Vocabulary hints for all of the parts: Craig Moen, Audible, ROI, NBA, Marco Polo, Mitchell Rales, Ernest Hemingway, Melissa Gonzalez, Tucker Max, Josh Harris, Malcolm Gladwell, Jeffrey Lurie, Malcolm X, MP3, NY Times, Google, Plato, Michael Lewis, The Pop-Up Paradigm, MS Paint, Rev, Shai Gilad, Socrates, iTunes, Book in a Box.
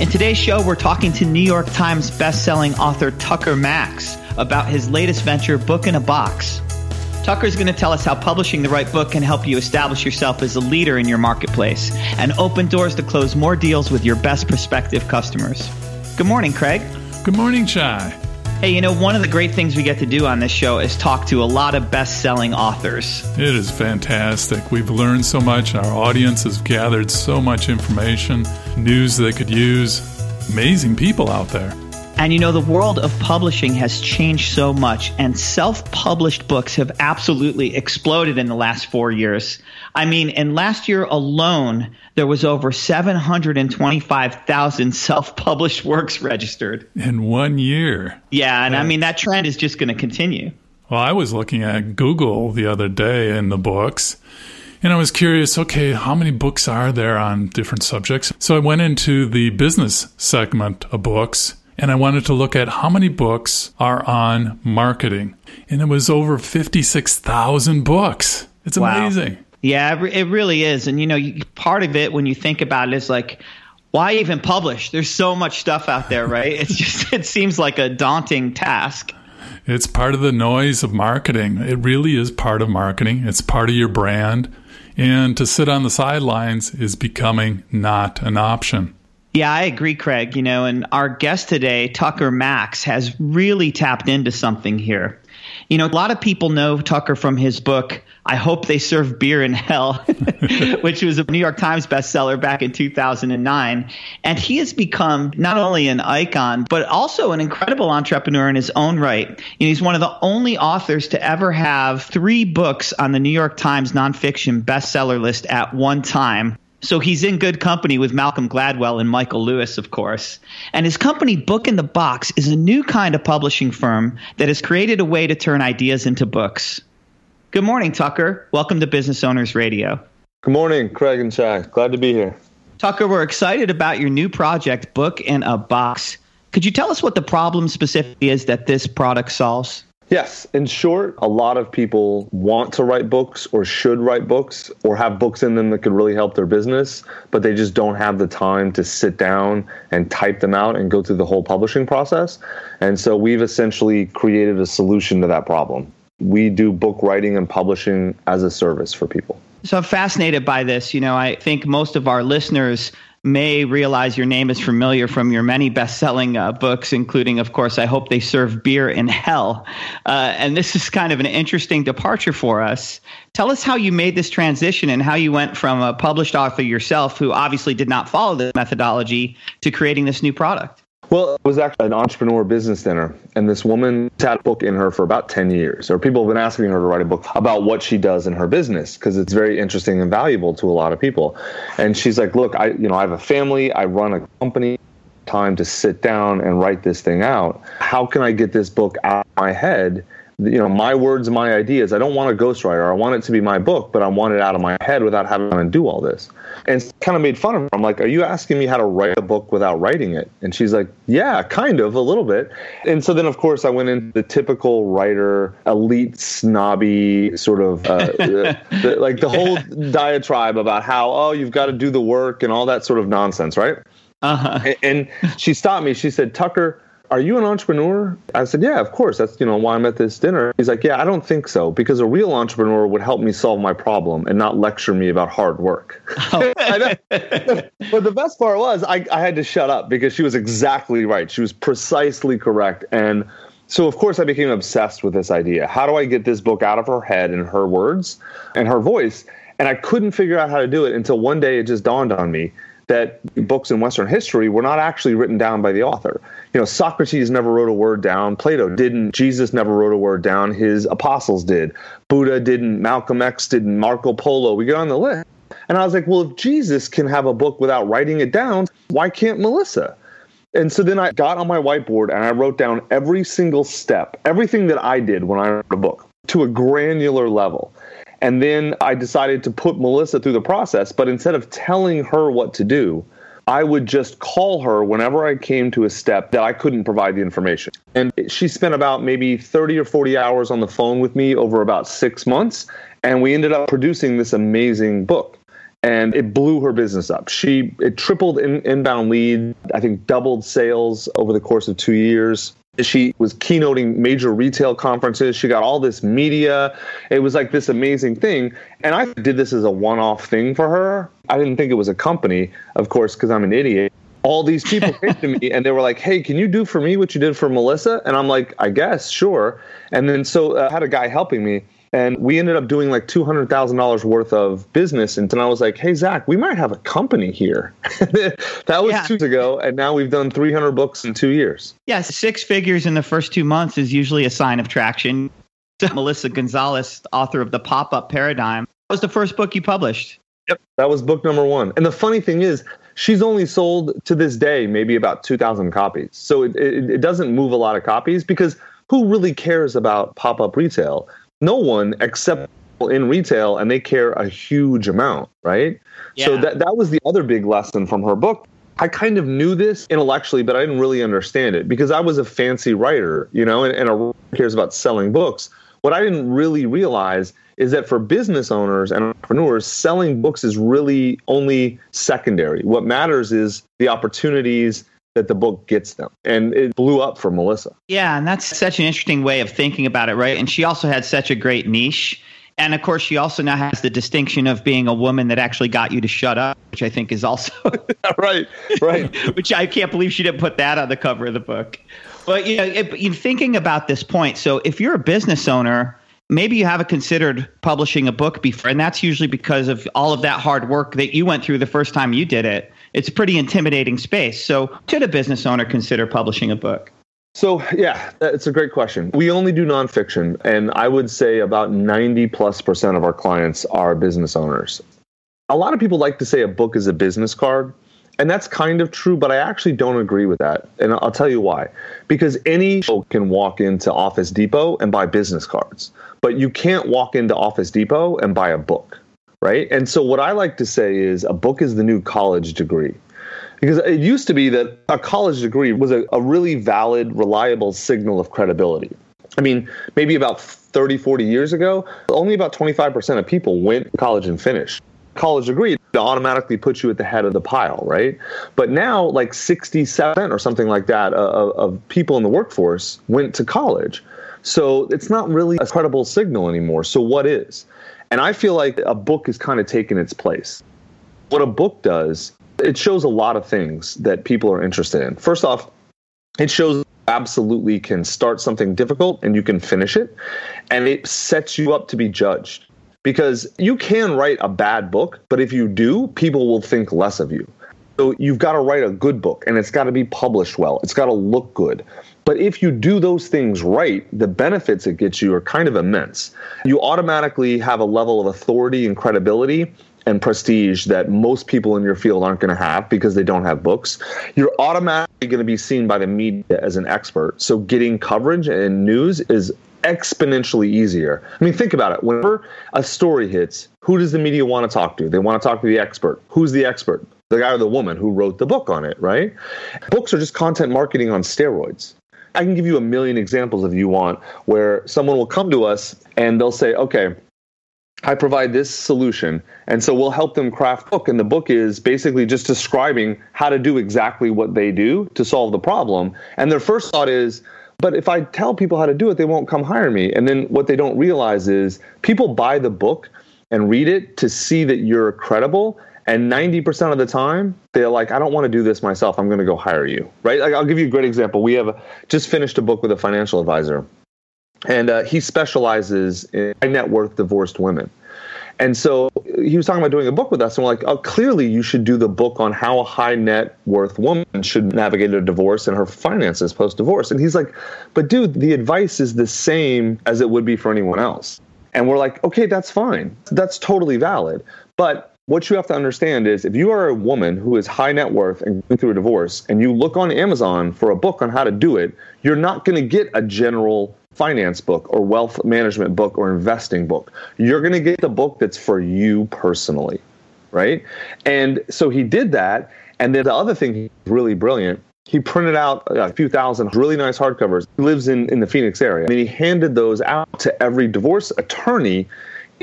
In today's show, we're talking to New York Times bestselling author Tucker Max about his latest venture, Book in a Box. Tucker's going to tell us how publishing the right book can help you establish yourself as a leader in your marketplace and open doors to close more deals with your best prospective customers. Good morning, Craig. Good morning, Shai. Hey, you know, one of the great things we get to do on this show is talk to a lot of best-selling authors. It is fantastic. We've learned so much. Our audience has gathered so much information, news they could use. Amazing people out there. And you know, the world of publishing has changed so much, and self-published books have absolutely exploded in the last 4 years. I mean, in last year alone, there was over 725,000 self-published works registered. In 1 year. Yeah, and I mean, that trend is just going to continue. Well, I was looking at Google the other day in the books, and I was curious, okay, how many books are there on different subjects? So I went into the business segment of books, and I wanted to look at how many books are on marketing. And it was over 56,000 books. It's amazing. Wow. Yeah, it really is. And, you know, part of it, when you think about it, is like, why even publish? There's so much stuff out there, right? It's just, it seems like a daunting task. It's part of the noise of marketing. It really is part of marketing. It's part of your brand. And to sit on the sidelines is becoming not an option. Yeah, I agree, Craig. You know, and our guest today, Tucker Max, has really tapped into something here. You know, a lot of people know Tucker from his book, I Hope They Serve Beer in Hell, which was a New York Times bestseller back in 2009. And he has become not only an icon, but also an incredible entrepreneur in his own right. And he's one of the only authors to ever have 3 books on the New York Times nonfiction bestseller list at one time. So he's in good company with Malcolm Gladwell and Michael Lewis, of course. And his company, Book in a Box, is a new kind of publishing firm that has created a way to turn ideas into books. Good morning, Tucker. Welcome to Business Owners Radio. Good morning, Craig and Shai. Glad to be here. Tucker, we're excited about your new project, Book in a Box. Could you tell us what the problem specifically is that this product solves? Yes. In short, a lot of people want to write books or should write books or have books in them that could really help their business, but they just don't have the time to sit down and type them out and go through the whole publishing process. And so we've essentially created a solution to that problem. We do book writing and publishing as a service for people. So I'm fascinated by this. You know, I think most of our listeners may realize your name is familiar from your many best-selling books, including, of course, I Hope They Serve Beer in Hell. And this is kind of an interesting departure for us. Tell us how you made this transition and how you went from a published author yourself, who obviously did not follow the methodology, to creating this new product. Well, it was actually an entrepreneur business dinner, and this woman had a book in her for about 10 years, or people have been asking her to write a book about what she does in her business, because it's very interesting and valuable to a lot of people. And she's like, look, I have a family, I run a company, time to sit down and write this thing out. How can I get this book out of my head? You know, my words, my ideas. I don't want a ghostwriter. I want it to be my book, but I want it out of my head without having to do all this. And it's kind of made fun of her. I'm like, are you asking me how to write a book without writing it? And she's like, yeah, kind of, a little bit. And so then, of course, I went into the typical writer, elite, snobby sort of, whole diatribe about how, oh, you've got to do the work and all that sort of nonsense, right? Uh-huh. And she stopped me. She said, Tucker, are you an entrepreneur? I said, yeah, of course. That's, why I'm at this dinner. He's like, yeah, I don't think so, because a real entrepreneur would help me solve my problem and not lecture me about hard work. Oh. But the best part was I had to shut up because she was exactly right. She was precisely correct. And so, of course, I became obsessed with this idea. How do I get this book out of her head in her words and her voice? And I couldn't figure out how to do it until one day it just dawned on me that books in Western history were not actually written down by the author. Socrates never wrote a word down. Plato didn't. Jesus never wrote a word down. His apostles did. Buddha didn't. Malcolm X didn't. Marco Polo. We get on the list. And I was like, well, if Jesus can have a book without writing it down, why can't Melissa? And so then I got on my whiteboard and I wrote down every single step, everything that I did when I wrote a book to a granular level. And then I decided to put Melissa through the process, but instead of telling her what to do, I would just call her whenever I came to a step that I couldn't provide the information. And she spent about maybe 30 or 40 hours on the phone with me over about 6 months. And we ended up producing this amazing book. And it blew her business up. It tripled inbound lead, I think doubled sales over the course of 2 years. She was keynoting major retail conferences. She got all this media. It was like this amazing thing. And I did this as a one-off thing for her. I didn't think it was a company, of course, because I'm an idiot. All these people came to me and they were like, hey, can you do for me what you did for Melissa? And I'm like, I guess, sure. And then so I had a guy helping me. And we ended up doing like $200,000 worth of business. And then I was like, hey, Zach, we might have a company here. That was 2 years ago. And now we've done 300 books in 2 years. Yes. 6 figures in the first 2 months is usually a sign of traction. Melissa Gonzalez, author of The Pop-Up Paradigm, that was the first book you published. Yep. That was book number one. And the funny thing is, she's only sold to this day maybe about 2,000 copies. So it doesn't move a lot of copies because who really cares about pop-up retail? No one except in retail, and they care a huge amount, right? Yeah. So that was the other big lesson from her book. I kind of knew this intellectually, but I didn't really understand it because I was a fancy writer, you know, and a writer cares about selling books. What I didn't really realize is that for business owners and entrepreneurs, selling books is really only secondary. What matters is the opportunities that the book gets them. And it blew up for Melissa. Yeah, and that's such an interesting way of thinking about it, right? And she also had such a great niche. And of course, she also now has the distinction of being a woman that actually got you to shut up, which I think is also... Right. Which I can't believe she didn't put that on the cover of the book. But you know, in thinking about this point, so if you're a business owner, maybe you haven't considered publishing a book before, and that's usually because of all of that hard work that you went through the first time you did it. It's a pretty intimidating space. So should a business owner consider publishing a book? So, yeah, it's a great question. We only do nonfiction. And I would say about 90%+ of our clients are business owners. A lot of people like to say a book is a business card. And that's kind of true, but I actually don't agree with that. And I'll tell you why. Because any show can walk into Office Depot and buy business cards. But you can't walk into Office Depot and buy a book. Right. And so what I like to say is a book is the new college degree, because it used to be that a college degree was a really valid, reliable signal of credibility. I mean, maybe about 30, 40 years ago, only about 25% of people went to college and finished. College degree automatically puts you at the head of the pile. Right. But now like 67% or something like that of people in the workforce went to college. So it's not really a credible signal anymore. So what is? And I feel like a book is kind of taking its place. What a book does, it shows a lot of things that people are interested in. First off, it shows you absolutely can start something difficult and you can finish it. And it sets you up to be judged because you can write a bad book, but if you do, people will think less of you. So you've got to write a good book and it's got to be published well. It's got to look good. But if you do those things right, the benefits it gets you are kind of immense. You automatically have a level of authority and credibility and prestige that most people in your field aren't going to have because they don't have books. You're automatically going to be seen by the media as an expert. So getting coverage and news is exponentially easier. I mean, think about it. Whenever a story hits, who does the media want to talk to? They want to talk to the expert. Who's the expert? The guy or the woman who wrote the book on it, right? Books are just content marketing on steroids. I can give you a million examples if you want where someone will come to us and they'll say, okay, I provide this solution. And so we'll help them craft a book. And the book is basically just describing how to do exactly what they do to solve the problem. And their first thought is, but if I tell people how to do it, they won't come hire me. And then what they don't realize is people buy the book and read it to see that you're credible. And 90% of the time, they're like, I don't want to do this myself. I'm going to go hire you, right? Like, I'll give you a great example. We have just finished a book with a financial advisor, and he specializes in high net worth divorced women. And so he was talking about doing a book with us, and we're like, oh, clearly you should do the book on how a high net worth woman should navigate a divorce and her finances post-divorce. And he's like, but dude, the advice is the same as it would be for anyone else. And we're like, okay, that's fine. That's totally valid. But what you have to understand is if you are a woman who is high net worth and going through a divorce and you look on Amazon for a book on how to do it, you're not going to get a general finance book or wealth management book or investing book. You're going to get the book that's for you personally, right? And so he did that. And then the other thing, really brilliant, he printed out a few thousand really nice hardcovers. He lives in the Phoenix area. And he handed those out to every divorce attorney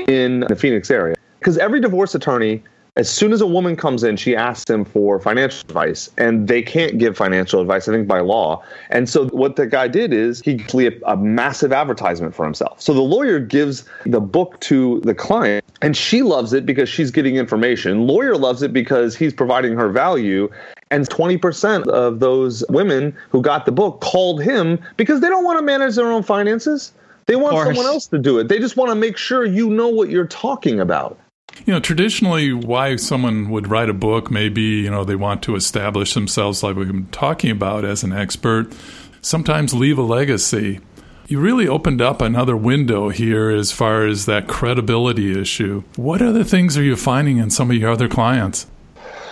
in the Phoenix area. Because every divorce attorney, as soon as a woman comes in, she asks them for financial advice, and they can't give financial advice, I think, by law. And so what the guy did is he did a massive advertisement for himself. So the lawyer gives the book to the client, and she loves it because she's getting information. Lawyer loves it because he's providing her value. And 20% of those women who got the book called him because they don't want to manage their own finances. They want someone else to do it. They just want to make sure you know what you're talking about. You know, traditionally, why someone would write a book, maybe, you know, they want to establish themselves, like we've been talking about, as an expert, sometimes leave a legacy. You really opened up another window here as far as that credibility issue. What other things are you finding in some of your other clients?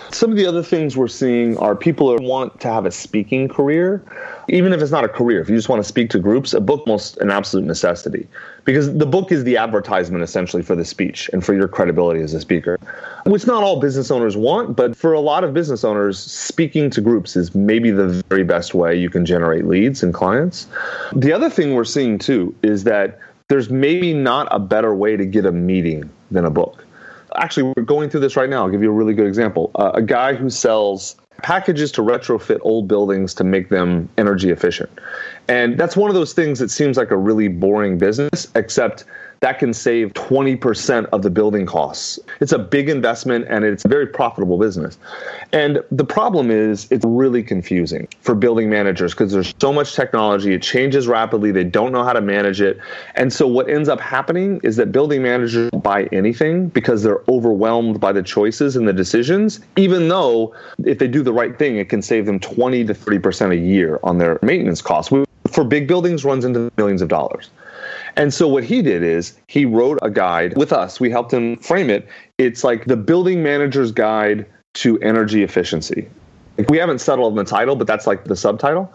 Some of the other things we're seeing are people who want to have a speaking career, even if it's not a career. If you just want to speak to groups, a book is almost an absolute necessity because the book is the advertisement essentially for the speech and for your credibility as a speaker, which not all business owners want. But for a lot of business owners, speaking to groups is maybe the very best way you can generate leads and clients. The other thing we're seeing, too, is that there's maybe not a better way to get a meeting than a book. Actually, we're going through this right now. I'll give you a really good example. A guy who sells packages to retrofit old buildings to make them energy efficient. And that's one of those things that seems like a really boring business, except that can save 20% of the building costs. It's a big investment, and it's a very profitable business. And the problem is it's really confusing for building managers because there's so much technology. It changes rapidly. They don't know how to manage it. And so what ends up happening is that building managers don't buy anything because they're overwhelmed by the choices and the decisions, even though if they do the right thing, it can save them 20 to 30% a year on their maintenance costs, which for big buildings runs into millions of dollars. And so what he did is he wrote a guide with us. We helped him frame it. It's like the building manager's guide to energy efficiency. Like we haven't settled on the title, but that's like the subtitle.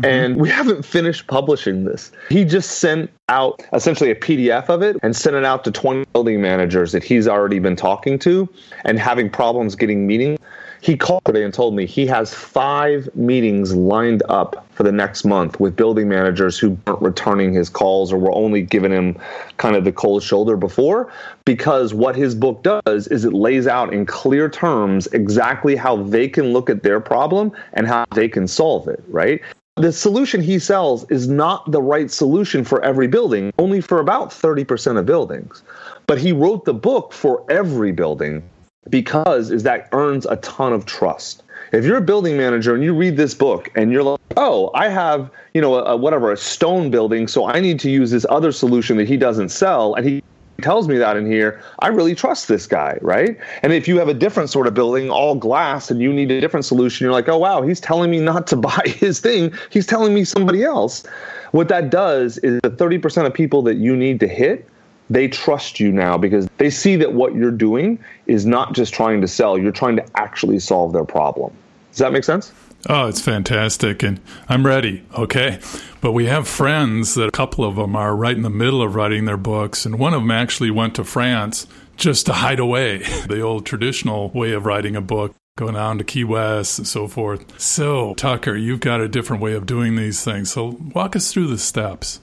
Mm-hmm. And we haven't finished publishing this. He just sent out essentially a PDF of it and sent it out to 20 building managers that he's already been talking to and having problems getting meetings. He called today and told me he has 5 meetings lined up for the next month with building managers who aren't returning his calls or were only giving him kind of the cold shoulder before, because what his book does is it lays out in clear terms exactly how they can look at their problem and how they can solve it, right? The solution he sells is not the right solution for every building, only for about 30% of buildings. But he wrote the book for every building because is that earns a ton of trust. If you're a building manager and you read this book and you're like, oh, I have, you know, a stone building, so I need to use this other solution that he doesn't sell, and he tells me that in here, I really trust this guy, right? And if you have a different sort of building, all glass, and you need a different solution, you're like, oh, wow, he's telling me not to buy his thing. He's telling me somebody else. What that does is the 30% of people that you need to hit, they trust you now because they see that what you're doing is not just trying to sell. You're trying to actually solve their problem. Does that make sense? Oh, it's fantastic. And I'm ready. Okay. But we have friends that a couple of them are right in the middle of writing their books. And one of them actually went to France just to hide away, the old traditional way of writing a book, going down to Key West and so forth. So, Tucker, you've got a different way of doing these things. So walk us through the steps.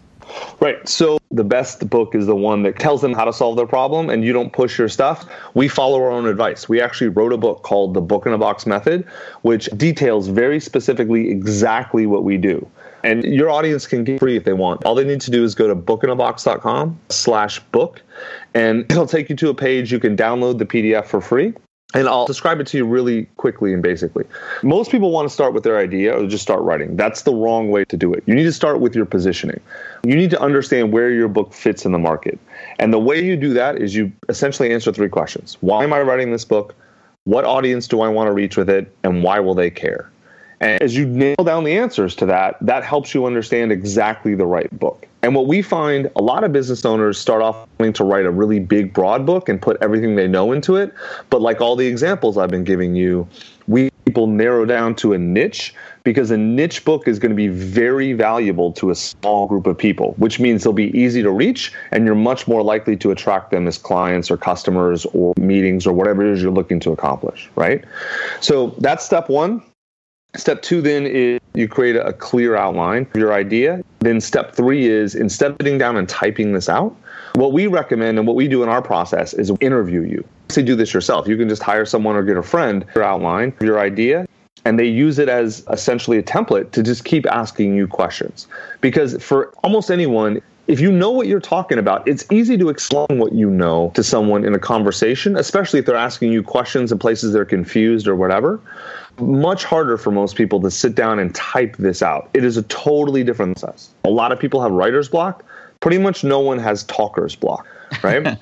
Right. So the best book is the one that tells them how to solve their problem and you don't push your stuff. We follow our own advice. We actually wrote a book called The Book in a Box Method, which details very specifically exactly what we do. And your audience can get free if they want. All they need to do is go to bookinabox.com/book, and it'll take you to a page. You can download the PDF for free. And I'll describe it to you really quickly and basically. Most people want to start with their idea or just start writing. That's the wrong way to do it. You need to start with your positioning. You need to understand where your book fits in the market. And the way you do that is you essentially answer 3 questions. Why am I writing this book? What audience do I want to reach with it? And why will they care? And as you nail down the answers to that, that helps you understand exactly the right book. And what we find, a lot of business owners start off wanting to write a really big, broad book and put everything they know into it. But like all the examples I've been giving you, people narrow down to a niche, because a niche book is going to be very valuable to a small group of people, which means they'll be easy to reach, and you're much more likely to attract them as clients or customers or meetings or whatever it is you're looking to accomplish, right? So that's step one. Step two then is you create a clear outline of your idea. Then step three is, instead of sitting down and typing this out, what we recommend and what we do in our process is interview you. Obviously, do this yourself. You can just hire someone or get a friend your outline, your idea, and they use it as essentially a template to just keep asking you questions. Because for almost anyone, if you know what you're talking about, it's easy to explain what you know to someone in a conversation, especially if they're asking you questions in places they're confused or whatever. Much harder for most people to sit down and type this out. It is a totally different process. A lot of people have writer's block. Pretty much no one has talker's block, right?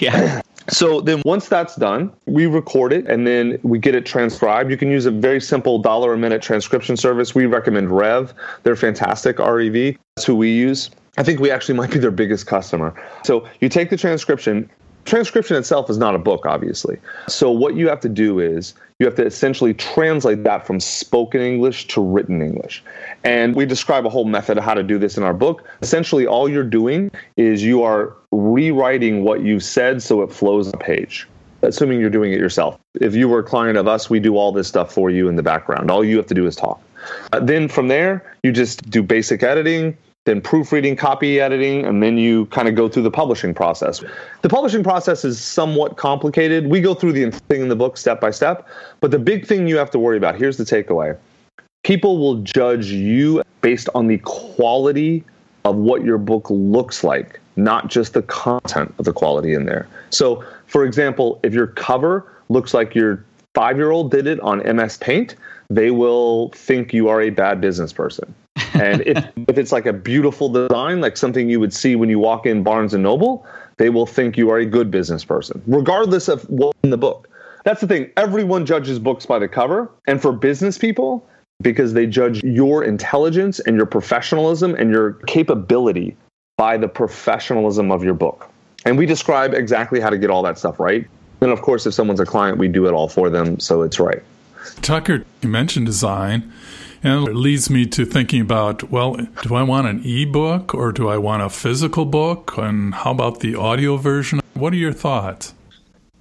Yeah. So then once that's done, we record it and then we get it transcribed. You can use a very simple $1 a minute transcription service. We recommend Rev. They're fantastic, REV. That's who we use. I think we actually might be their biggest customer. So you take the transcription. Transcription itself is not a book, obviously. So what you have to do is you have to essentially translate that from spoken English to written English. And we describe a whole method of how to do this in our book. Essentially, all you're doing is you are rewriting what you said so it flows on the page, assuming you're doing it yourself. If you were a client of us, we do all this stuff for you in the background. All you have to do is talk. Then from there, you just do basic editing, then proofreading, copy editing, and then you kind of go through the publishing process. The publishing process is somewhat complicated. We go through the thing in the book step by step, but the big thing you have to worry about, here's the takeaway. People will judge you based on the quality of what your book looks like, not just the content of the quality in there. So, for example, if your cover looks like your 5-year-old did it on MS Paint, they will think you are a bad business person. And if it's like a beautiful design, like something you would see when you walk in Barnes & Noble, they will think you are a good business person, regardless of what's in the book. That's the thing. Everyone judges books by the cover. And for business people, because they judge your intelligence and your professionalism and your capability by the professionalism of your book. And we describe exactly how to get all that stuff right. And of course, if someone's a client, we do it all for them, so it's right. Tucker, you mentioned design. And it leads me to thinking about, well, do I want an ebook or do I want a physical book? And how about the audio version? What are your thoughts?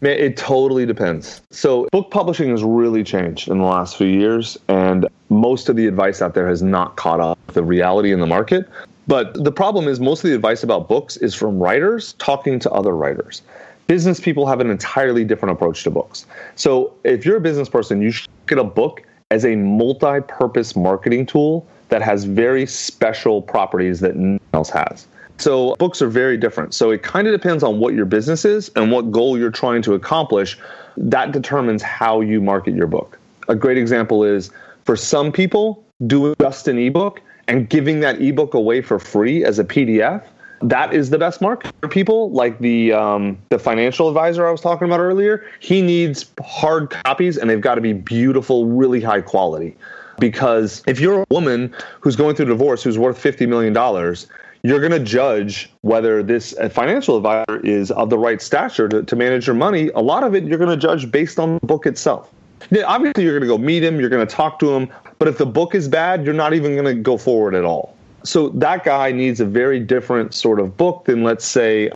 Man, it totally depends. So book publishing has really changed in the last few years, and most of the advice out there has not caught up with the reality in the market. But the problem is most of the advice about books is from writers talking to other writers. Business people have an entirely different approach to books. So if you're a business person, you should get a book as a multi-purpose marketing tool that has very special properties that no one else has. So books are very different. So it kind of depends on what your business is and what goal you're trying to accomplish. That determines how you market your book. A great example is, for some people, doing just an ebook and giving that ebook away for free as a PDF, that is the best market for people like the financial advisor I was talking about earlier. He needs hard copies, and they've got to be beautiful, really high quality. Because if you're a woman who's going through a divorce who's worth $50 million, you're going to judge whether this financial advisor is of the right stature to manage your money. A lot of it you're going to judge based on the book itself. Now, obviously, you're going to go meet him. You're going to talk to him. But if the book is bad, you're not even going to go forward at all. So that guy needs a very different sort of book than, let's say,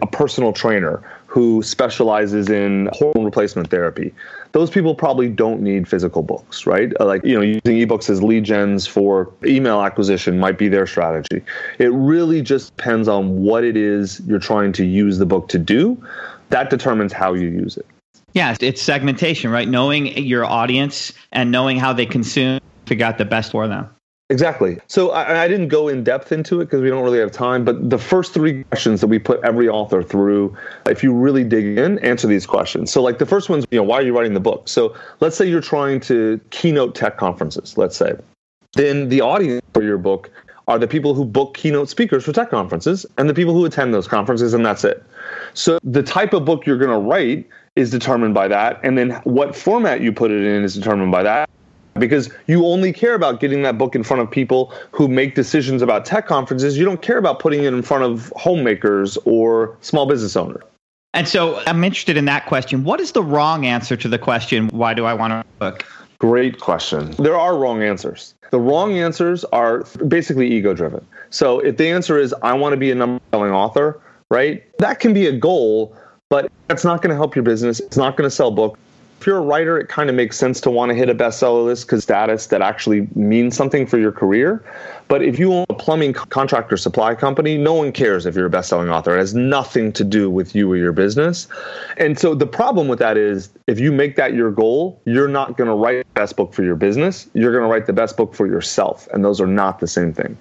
a personal trainer who specializes in hormone replacement therapy. Those people probably don't need physical books, right? Like, you know, using ebooks as lead gens for email acquisition might be their strategy. It really just depends on what it is you're trying to use the book to do. That determines how you use it. Yeah, it's segmentation, right? Knowing your audience and knowing how they consume to figure out the best for them. Exactly. So I didn't go in depth into it because we don't really have time, but the first three questions that we put every author through, if you really dig in, answer these questions. So like the first one's, why are you writing the book? So let's say you're trying to keynote tech conferences, let's say. Then the audience for your book are the people who book keynote speakers for tech conferences and the people who attend those conferences, and that's it. So the type of book you're going to write is determined by that, and then what format you put it in is determined by that. because you only care about getting that book in front of people who make decisions about tech conferences. You don't care about putting it in front of homemakers or small business owners. And so I'm interested in that question. What is the wrong answer to the question, why do I want a book? Great question. There are wrong answers. The wrong answers are basically ego-driven. So if the answer is, I want to be a number-selling author, right? That can be a goal, but that's not going to help your business. It's not going to sell books. If you're a writer, it kind of makes sense to want to hit a bestseller list because status that actually means something for your career. But if you own a plumbing contractor supply company, no one cares if you're a best-selling author. It has nothing to do with you or your business. And so the problem with that is if you make that your goal, you're not going to write the best book for your business. You're going to write the best book for yourself. And those are not the same thing.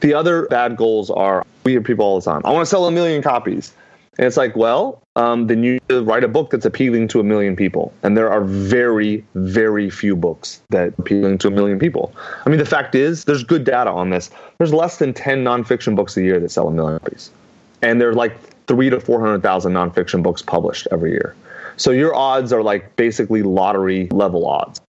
The other bad goals are, we hear people all the time, I want to sell 1 million copies. And it's like, well, then you write a book that's appealing to 1 million people. And there are very, very few books that appealing to 1 million people. I mean, the fact is, there's good data on this. There's less than 10 nonfiction books a year that sell 1 million copies. And there's like 300,000 to 400,000 nonfiction books published every year. So your odds are like basically lottery level odds.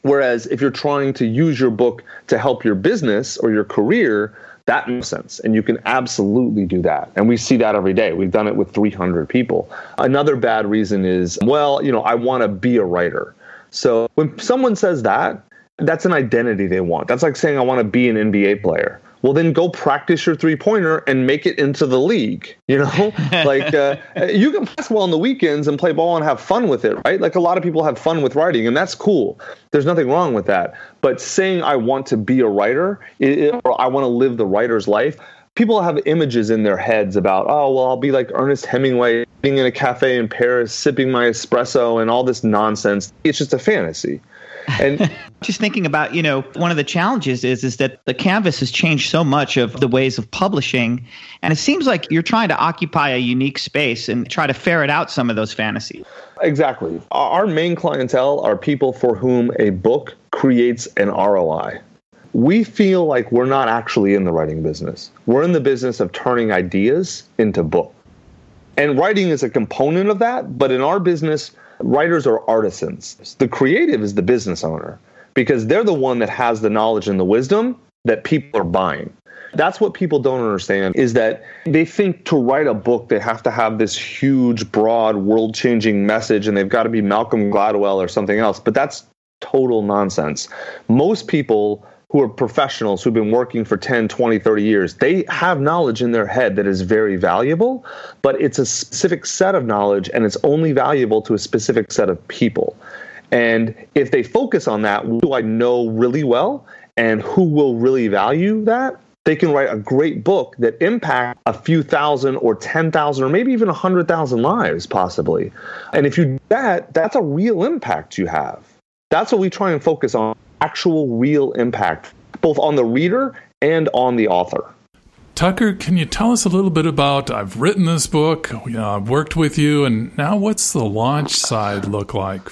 Whereas if you're trying to use your book to help your business or your career, that makes sense. And you can absolutely do that. And we see that every day. We've done it with 300 people. Another bad reason is, well, you know, I want to be a writer. So when someone says that, that's an identity they want. That's like saying, I want to be an NBA player. Well, then go practice your three-pointer and make it into the league. You know, like you can pass well on the weekends and play ball and have fun with it, right? Like a lot of people have fun with writing, and that's cool. There's nothing wrong with that. But saying I want to be a writer or I want to live the writer's life, people have images in their heads about, oh, well, I'll be like Ernest Hemingway sitting in a cafe in Paris, sipping my espresso and all this nonsense. It's just a fantasy. And just thinking about, you know, one of the challenges is that the canvas has changed so much of the ways of publishing. And it seems like you're trying to occupy a unique space and try to ferret out some of those fantasies. Exactly. Our main clientele are people for whom a book creates an ROI. We feel like we're not actually in the writing business. We're in the business of turning ideas into books. And writing is a component of that. But in our business, writers are artisans. The creative is the business owner because they're the one that has the knowledge and the wisdom that people are buying. That's what people don't understand is that they think to write a book, they have to have this huge, broad, world-changing message and they've got to be Malcolm Gladwell or something else. But that's total nonsense. Most people who are professionals who've been working for 10, 20, 30 years, they have knowledge in their head that is very valuable, but it's a specific set of knowledge and it's only valuable to a specific set of people. And if they focus on that, who do I know really well and who will really value that, they can write a great book that impacts a few thousand or 10,000 or maybe even 100,000 lives possibly. And if you do that, that's a real impact you have. That's what we try and focus on. Actual real impact, both on the reader and on the author. Tucker, can you tell us a little bit about, I've written this book, you know, I've worked with you, and now what's the launch side look like?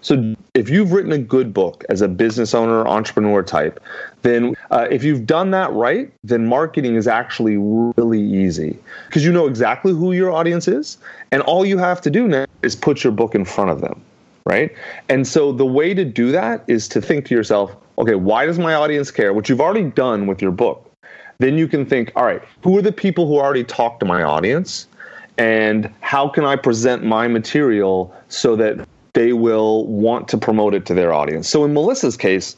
So if you've written a good book as a business owner, entrepreneur type, then if you've done that right, then marketing is actually really easy because you know exactly who your audience is, and all you have to do now is put your book in front of them. Right? And so the way to do that is to think to yourself, okay, why does my audience care? Which you've already done with your book. Then you can think, all right, who are the people who already talk to my audience? And how can I present my material so that they will want to promote it to their audience? So in Melissa's case,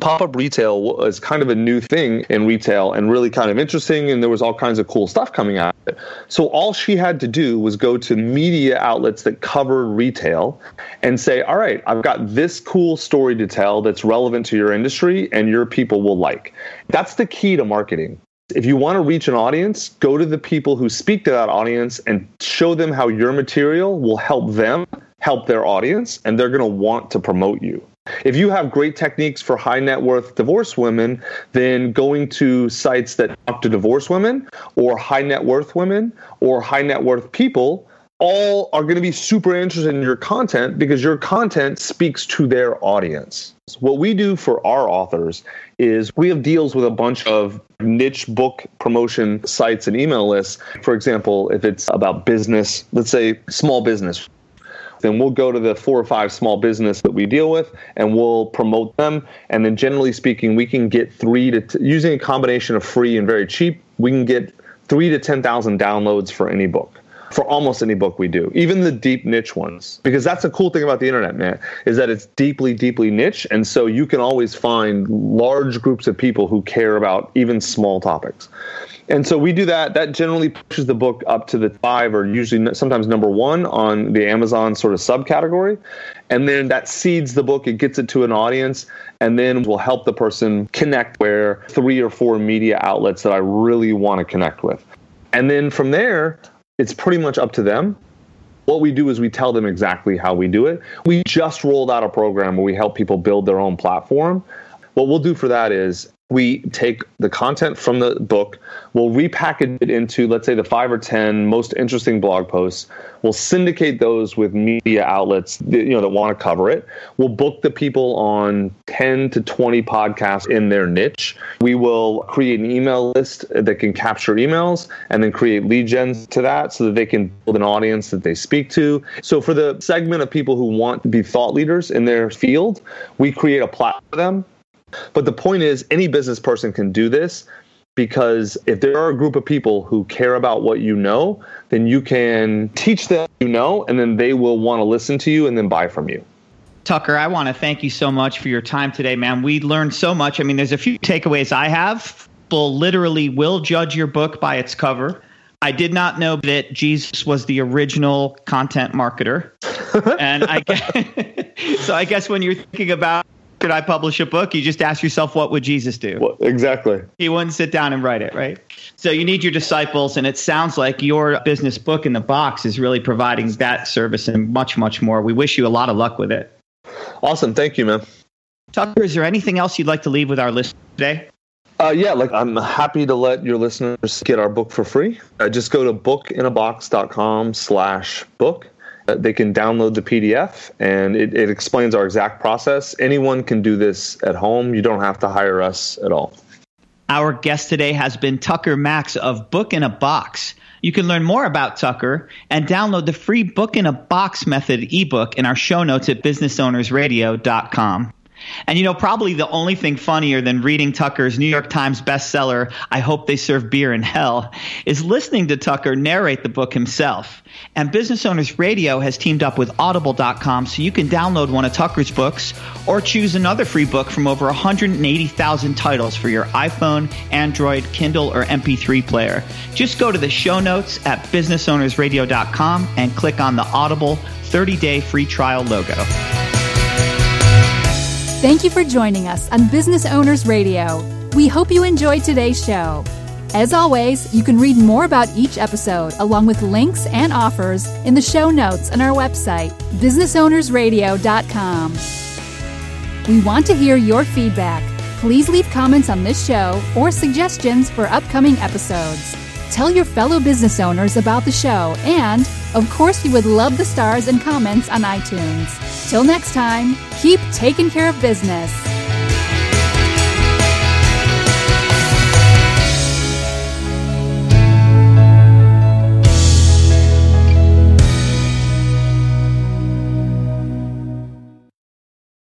pop-up retail is kind of a new thing in retail and really kind of interesting. And there was all kinds of cool stuff coming out of it. So all she had to do was go to media outlets that covered retail and say, all right, I've got this cool story to tell that's relevant to your industry and your people will like. That's the key to marketing. If you want to reach an audience, go to the people who speak to that audience and show them how your material will help them help their audience. And they're going to want to promote you. If you have great techniques for high net worth divorced women, then going to sites that talk to divorced women or high net worth women or high net worth people all are going to be super interested in your content because your content speaks to their audience. So what we do for our authors is we have deals with a bunch of niche book promotion sites and email lists. For example, if it's about business, let's say small business. then we'll go to the 4 or 5 small business that we deal with and we'll promote them. And then generally speaking, we can get using a combination of free and very cheap, we can get 3,000 to 10,000 downloads for any book. For almost any book we do, even the deep niche ones, because that's the cool thing about the internet, man, is that it's deeply, deeply niche. And so you can always find large groups of people who care about even small topics. And so we do that. That generally pushes the book up to the 5 or usually sometimes number 1 on the Amazon sort of subcategory. And then that seeds the book. It gets it to an audience. And then we'll help the person connect where 3 or 4 media outlets that I really want to connect with. And then from there, it's pretty much up to them. What we do is we tell them exactly how we do it. We just rolled out a program where we help people build their own platform. What we'll do for that is we take the content from the book, we'll repackage it into, let's say, the 5 or 10 most interesting blog posts. We'll syndicate those with media outlets that want to cover it. We'll book the people on 10 to 20 podcasts in their niche. We will create an email list that can capture emails and then create lead gens to that so that they can build an audience that they speak to. So for the segment of people who want to be thought leaders in their field, we create a platform for them. But the point is, any business person can do this, because if there are a group of people who care about what you know, then you can teach them what you know, and then they will want to listen to you and then buy from you. Tucker, I want to thank you so much for your time today, man. We learned so much. I mean, there's a few takeaways I have. People literally will judge your book by its cover. I did not know that Jesus was the original content marketer. And I guess when you're thinking about, could I publish a book? You just ask yourself, what would Jesus do? Well, exactly. He wouldn't sit down and write it, right? So you need your disciples, and it sounds like your business Book in a Box is really providing that service and much, much more. We wish you a lot of luck with it. Awesome. Thank you, man. Tucker, is there anything else you'd like to leave with our listeners today? I'm happy to let your listeners get our book for free. Just go to bookinabox.com/book. They can download the PDF, and it explains our exact process. Anyone can do this at home. You don't have to hire us at all. Our guest today has been Tucker Max of Book in a Box. You can learn more about Tucker and download the free Book in a Box Method ebook in our show notes at businessownersradio.com. And, probably the only thing funnier than reading Tucker's New York Times bestseller, I Hope They Serve Beer in Hell, is listening to Tucker narrate the book himself. And Business Owners Radio has teamed up with Audible.com, so you can download one of Tucker's books or choose another free book from over 180,000 titles for your iPhone, Android, Kindle, or MP3 player. Just go to the show notes at businessownersradio.com and click on the Audible 30-day free trial logo. Thank you for joining us on Business Owners Radio. We hope you enjoyed today's show. As always, you can read more about each episode along with links and offers in the show notes on our website, businessownersradio.com. We want to hear your feedback. Please leave comments on this show or suggestions for upcoming episodes. Tell your fellow business owners about the show, and, of course, we would love the stars and comments on iTunes. Till next time, keep taking care of business.